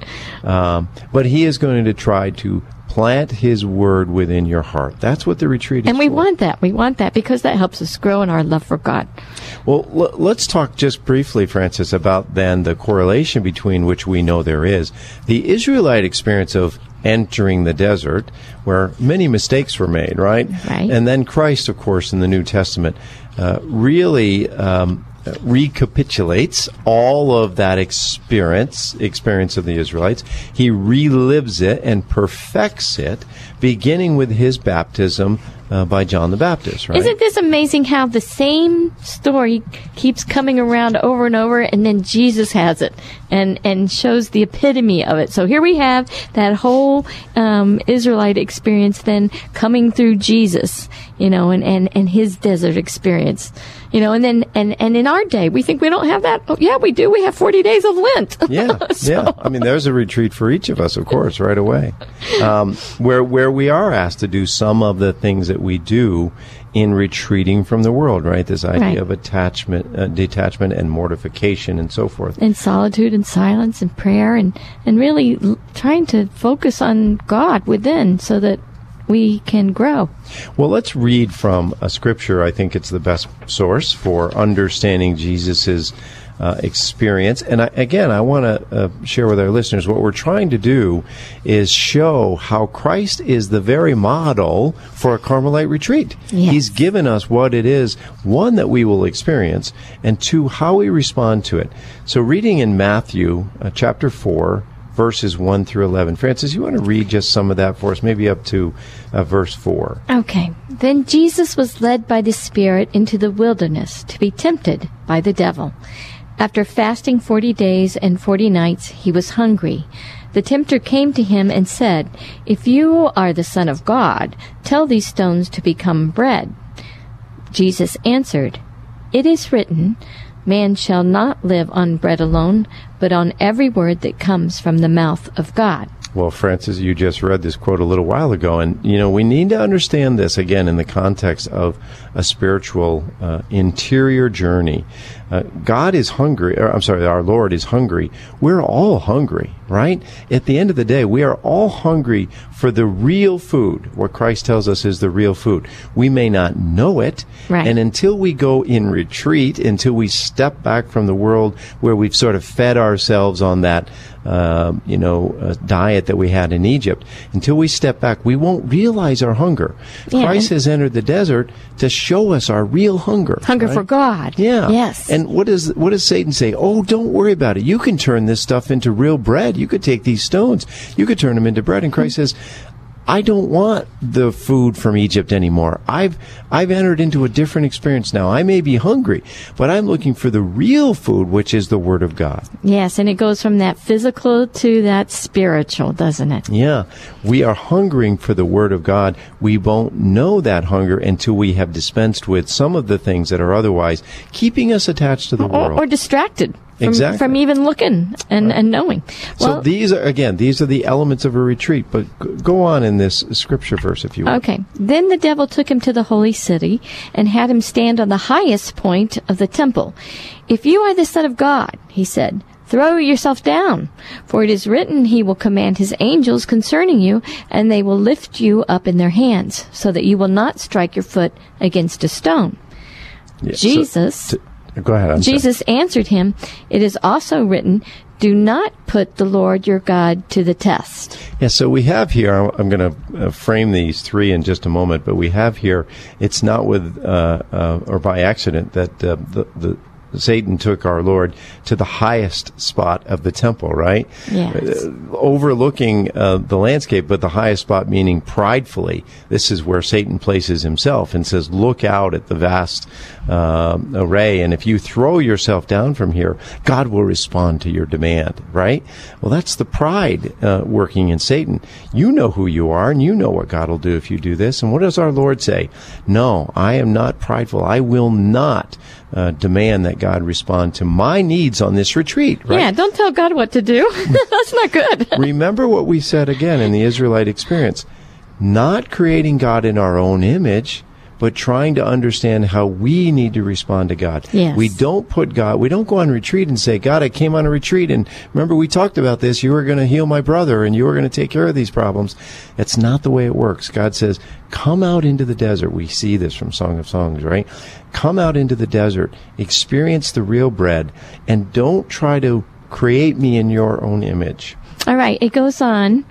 Um, but He is going to try to plant His word within your heart. That's what the retreat is And we for. want that. We want that because that helps us grow in our love for God. Well, l- let's talk just briefly, Frances, about then the correlation between which we know there is. The Israelite experience of entering the desert, where many mistakes were made, right? Right. And then Christ, of course, in the New Testament, uh, really um, recapitulates all of that experience, experience of the Israelites. He relives it and perfects it, beginning with His baptism uh, by John the Baptist, right? Isn't this amazing how the same story keeps coming around over and over, and then Jesus has it and, and shows the epitome of it. So here we have that whole um, Israelite experience then coming through Jesus, you know, and, and, and His desert experience. You know, and then, and, and in our day, we think we don't have that. Oh, yeah, we do. We have forty days of Lent. Yeah. so. Yeah. I mean, there's a retreat for each of us, of course, right away. Um, where, where we are asked to do some of the things that we do in retreating from the world, right? This idea right. of attachment, uh, detachment and mortification and so forth. And solitude and silence and prayer and, and really l- trying to focus on God within so that we can grow. Well, let's read from a scripture. I think it's the best source for understanding Jesus's uh, experience. And I, again, I want to uh, share with our listeners what we're trying to do is show how Christ is the very model for a Carmelite retreat. Yes. He's given us what it is, one, that we will experience, and two, how we respond to it. So reading in Matthew uh, chapter four, verses one through eleven. Frances, you want to read just some of that for us, maybe up to uh, verse four. Okay. Then Jesus was led by the Spirit into the wilderness to be tempted by the devil. After fasting forty days and forty nights, he was hungry. The tempter came to him and said, "If you are the Son of God, tell these stones to become bread." Jesus answered, "It is written, man shall not live on bread alone, but on every word that comes from the mouth of God." Well, Frances, you just read this quote a little while ago, and, you know, we need to understand this, again, in the context of a spiritual uh, interior journey. Uh, God is hungry, or I'm sorry, our Lord is hungry. We're all hungry, right? At the end of the day, we are all hungry for the real food, what Christ tells us is the real food. We may not know it, right. And until we go in retreat, until we step back from the world where we've sort of fed ourselves on that Uh, you know, uh, diet that we had in Egypt. Until we step back, we won't realize our hunger. Yeah. Christ has entered the desert to show us our real hunger. Hunger right? for God. Yeah. Yes. And what does what does Satan say? Oh, don't worry about it. You can turn this stuff into real bread. You could take these stones. You could turn them into bread. And Christ says, I don't want the food from Egypt anymore. I've I've entered into a different experience now. I may be hungry, but I'm looking for the real food, which is the Word of God. Yes, and it goes from that physical to that spiritual, doesn't it? Yeah. We are hungering for the Word of God. We won't know that hunger until we have dispensed with some of the things that are otherwise keeping us attached to the or, world. Or distracted. From, exactly. from even looking and, right. and knowing. Well, so these are, again, these are the elements of a retreat, but go on in this scripture verse, if you will. Okay. Then the devil took him to the holy city and had him stand on the highest point of the temple. "If you are the Son of God," he said, "throw yourself down, for it is written, he will command his angels concerning you, and they will lift you up in their hands, so that you will not strike your foot against a stone." Yeah, Jesus... So t- Go ahead. I'm Jesus sorry. answered him, "It is also written, do not put the Lord your God to the test." Yeah, so we have here, I'm going to frame these three in just a moment, but we have here, it's not with uh, uh, or by accident that uh, the, the Satan took our Lord to the highest spot of the temple, right? Yes. Uh, overlooking uh, the landscape, but the highest spot meaning pridefully. This is where Satan places himself and says, look out at the vast uh, array, and if you throw yourself down from here, God will respond to your demand, right? Well, that's the pride uh, working in Satan. You know who you are, and you know what God will do if you do this. And what does our Lord say? No, I am not prideful. I will not Uh, demand that God respond to my needs on this retreat, right? Yeah, don't tell God what to do. That's not good. Remember what we said again in the Israelite experience. Not creating God in our own image, but trying to understand how we need to respond to God. Yes. We don't put God, we don't go on retreat and say, God, I came on a retreat, and remember we talked about this, you were going to heal my brother, and you were going to take care of these problems. That's not the way it works. God says, come out into the desert. We see this from Song of Songs, right? Come out into the desert, experience the real bread, and don't try to create me in your own image. All right, it goes on.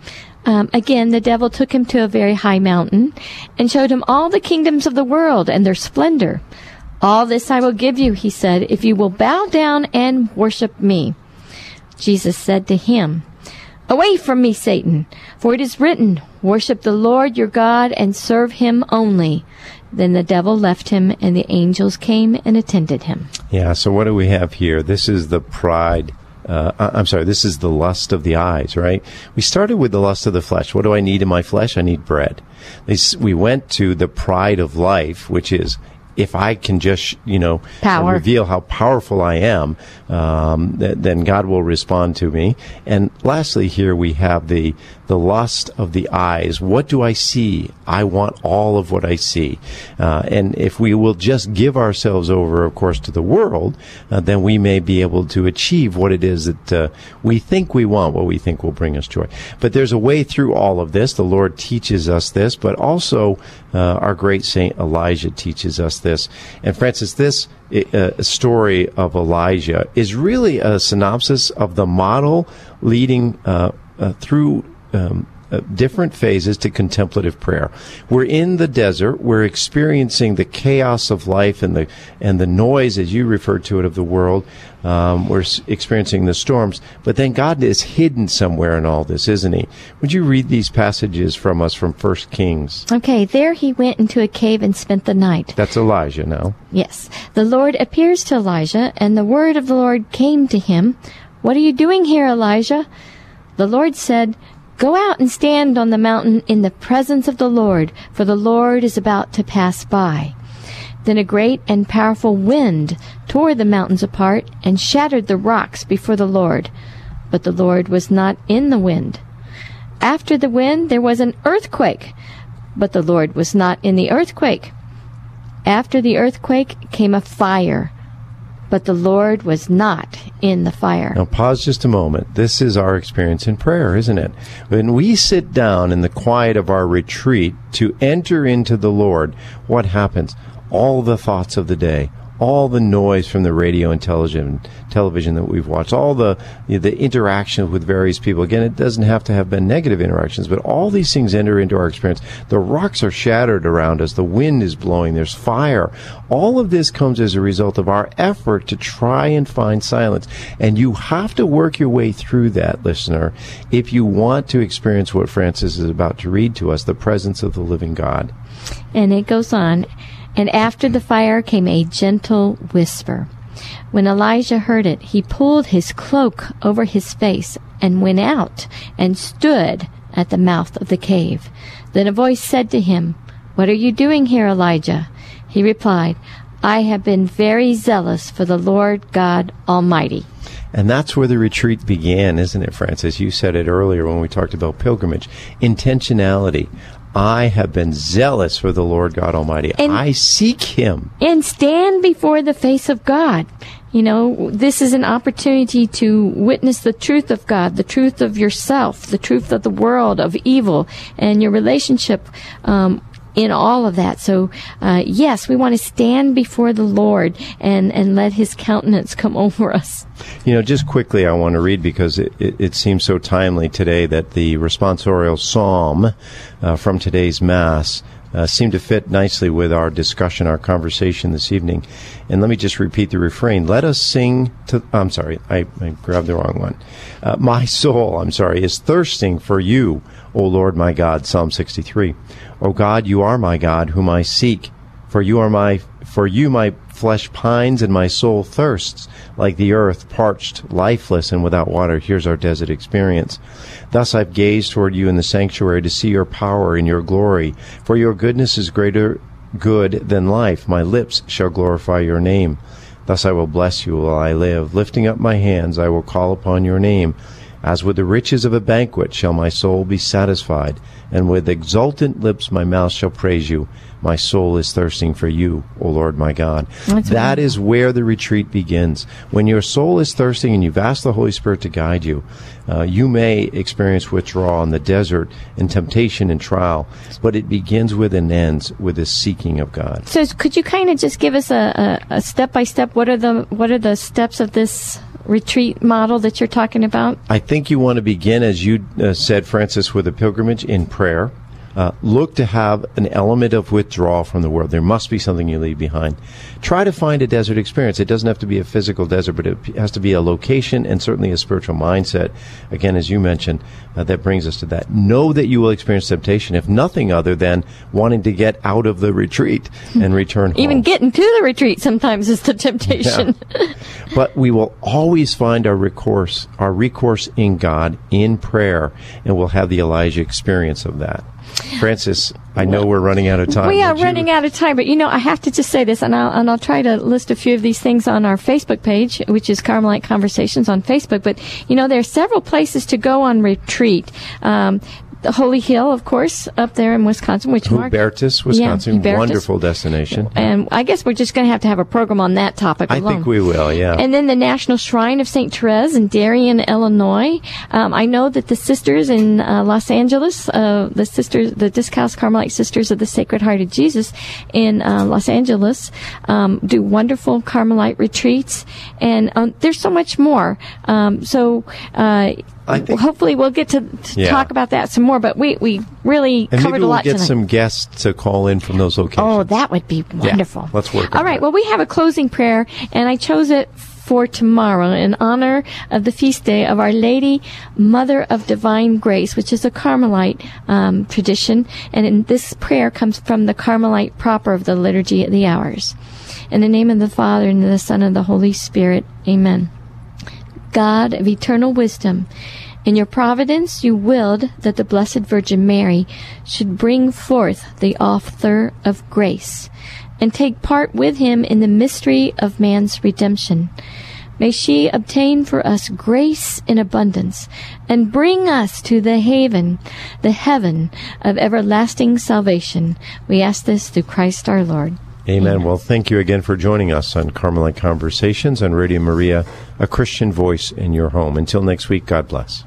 Um, again, the devil took him to a very high mountain and showed him all the kingdoms of the world and their splendor. "All this I will give you," he said, "if you will bow down and worship me." Jesus said to him, "Away from me, Satan, for it is written, worship the Lord your God and serve him only." Then the devil left him, and the angels came and attended him. Yeah, so what do we have here? This is the pride Uh, I'm sorry, this is the lust of the eyes, right? We started with the lust of the flesh. What do I need in my flesh? I need bread. We went to the pride of life, which is if I can just, you know, Power. reveal how powerful I am, um, th- then God will respond to me. And lastly, here we have the the lust of the eyes. What do I see? I want all of what I see. Uh, and if we will just give ourselves over, of course, to the world, uh, then we may be able to achieve what it is that uh, we think we want, what we think will bring us joy. But there's a way through all of this. The Lord teaches us this, but also uh, our great Saint Elijah teaches us this. And Francis, this uh, story of Elijah is really a synopsis of the model leading uh, uh, through Um, uh, different phases to contemplative prayer. We're in the desert. We're experiencing the chaos of life and the and the noise, as you refer to it, of the world. Um, we're experiencing the storms. But then God is hidden somewhere in all this, isn't he? Would you read these passages from us from First Kings? Okay, there he went into a cave and spent the night. That's Elijah now. Yes. The Lord appears to Elijah, and the word of the Lord came to him. What are you doing here, Elijah? The Lord said, Go out and stand on the mountain in the presence of the Lord, for the Lord is about to pass by. Then a great and powerful wind tore the mountains apart and shattered the rocks before the Lord. But the Lord was not in the wind. After the wind, there was an earthquake. But the Lord was not in the earthquake. After the earthquake came a fire. But the Lord was not in the fire. Now pause just a moment. This is our experience in prayer, isn't it? When we sit down in the quiet of our retreat to enter into the Lord, what happens? All the thoughts of the day, all the noise from the radio and television that we've watched, all the the interactions with various people. Again, it doesn't have to have been negative interactions, but all these things enter into our experience. The rocks are shattered around us. The wind is blowing. There's fire. All of this comes as a result of our effort to try and find silence. And you have to work your way through that, listener, if you want to experience what Frances is about to read to us, the presence of the living God. And it goes on. And after the fire came a gentle whisper. When Elijah heard it, he pulled his cloak over his face and went out and stood at the mouth of the cave. Then a voice said to him, What are you doing here, Elijah? He replied, I have been very zealous for the Lord God Almighty. And that's where the retreat began, isn't it, Frances? You said it earlier when we talked about pilgrimage. Intentionality. I have been zealous for the Lord God Almighty. And, I seek Him. And stand before the face of God. You know, this is an opportunity to witness the truth of God, the truth of yourself, the truth of the world, of evil, and your relationship um, in all of that. So, uh, yes, we want to stand before the Lord and, and let His countenance come over us. You know, just quickly, I want to read, because it, it, it seems so timely today that the responsorial psalm uh, from today's Mass uh, seemed to fit nicely with our discussion, our conversation this evening. And let me just repeat the refrain. Let us sing to... I'm sorry, I, I grabbed the wrong one. Uh, my soul, I'm sorry, is thirsting for you, O Lord my God, Psalm sixty-three. O God, you are my God, whom I seek. For you are my... For you my flesh pines and my soul thirsts, like the earth, parched, lifeless, and without water. Here's our desert experience. Thus I've gazed toward you in the sanctuary to see your power and your glory. For your goodness is greater good than life. My lips shall glorify your name. Thus I will bless you while I live. Lifting up my hands, I will call upon your name. As with the riches of a banquet shall my soul be satisfied, and with exultant lips my mouth shall praise you. My soul is thirsting for you, O Lord my God. That's that is where the retreat begins. When your soul is thirsting and you've asked the Holy Spirit to guide you, uh, you may experience withdrawal in the desert and temptation and trial, but it begins with and ends with the seeking of God. So could you kind of just give us a, a, a step-by-step, what are the what are the steps of this retreat model that you're talking about? I think you want to begin, as you uh, said, Frances, with a pilgrimage in prayer. Uh, look to have an element of withdrawal from the world. There must be something you leave behind. Try to find a desert experience. It doesn't have to be a physical desert, but it has to be a location and certainly a spiritual mindset. Again, as you mentioned, uh, that brings us to that. Know that you will experience temptation, if nothing other than wanting to get out of the retreat and return home. Even getting to the retreat sometimes is the temptation. Yeah. But we will always find our recourse, our recourse in God in prayer, and we'll have the Elijah experience of that. Frances, I know we're running out of time. We are you... running out of time, but you know, I have to just say this, and I'll, and I'll try to list a few of these things on our Facebook page, which is Carmelite Conversations on Facebook, but you know, there are several places to go on retreat. Um, the Holy Hill, of course, up there in Wisconsin, which Mark... Hubertus, Wisconsin, yeah, Hubertus. Wonderful destination. And I guess we're just going to have to have a program on that topic alone. I think we will, yeah. And then the National Shrine of Saint Therese in Darien, Illinois. Um, I know that the sisters in uh, Los Angeles, uh, the sisters, the Discalced Carmelite Sisters of the Sacred Heart of Jesus in uh, Los Angeles, um, do wonderful Carmelite retreats, and um, there's so much more. Um, so. Uh, I think hopefully we'll get to, to yeah. talk about that some more, but we, we really and covered we'll a lot tonight. And maybe we'll get some guests to call in from those locations. Oh, that would be wonderful. Yeah, let's work on All right, that. Well, we have a closing prayer, and I chose it for tomorrow in honor of the feast day of Our Lady, Mother of Divine Grace, which is a Carmelite um, tradition, and in this prayer comes from the Carmelite proper of the Liturgy of the Hours. In the name of the Father, and of the Son, and of the Holy Spirit, amen. God of eternal wisdom, in your providence you willed that the Blessed Virgin Mary should bring forth the author of grace and take part with him in the mystery of man's redemption. May she obtain for us grace in abundance and bring us to the haven, the heaven of everlasting salvation. We ask this through Christ our Lord. Amen. Well, thank you again for joining us on Carmelite Conversations on Radio Maria, a Christian voice in your home. Until next week, God bless.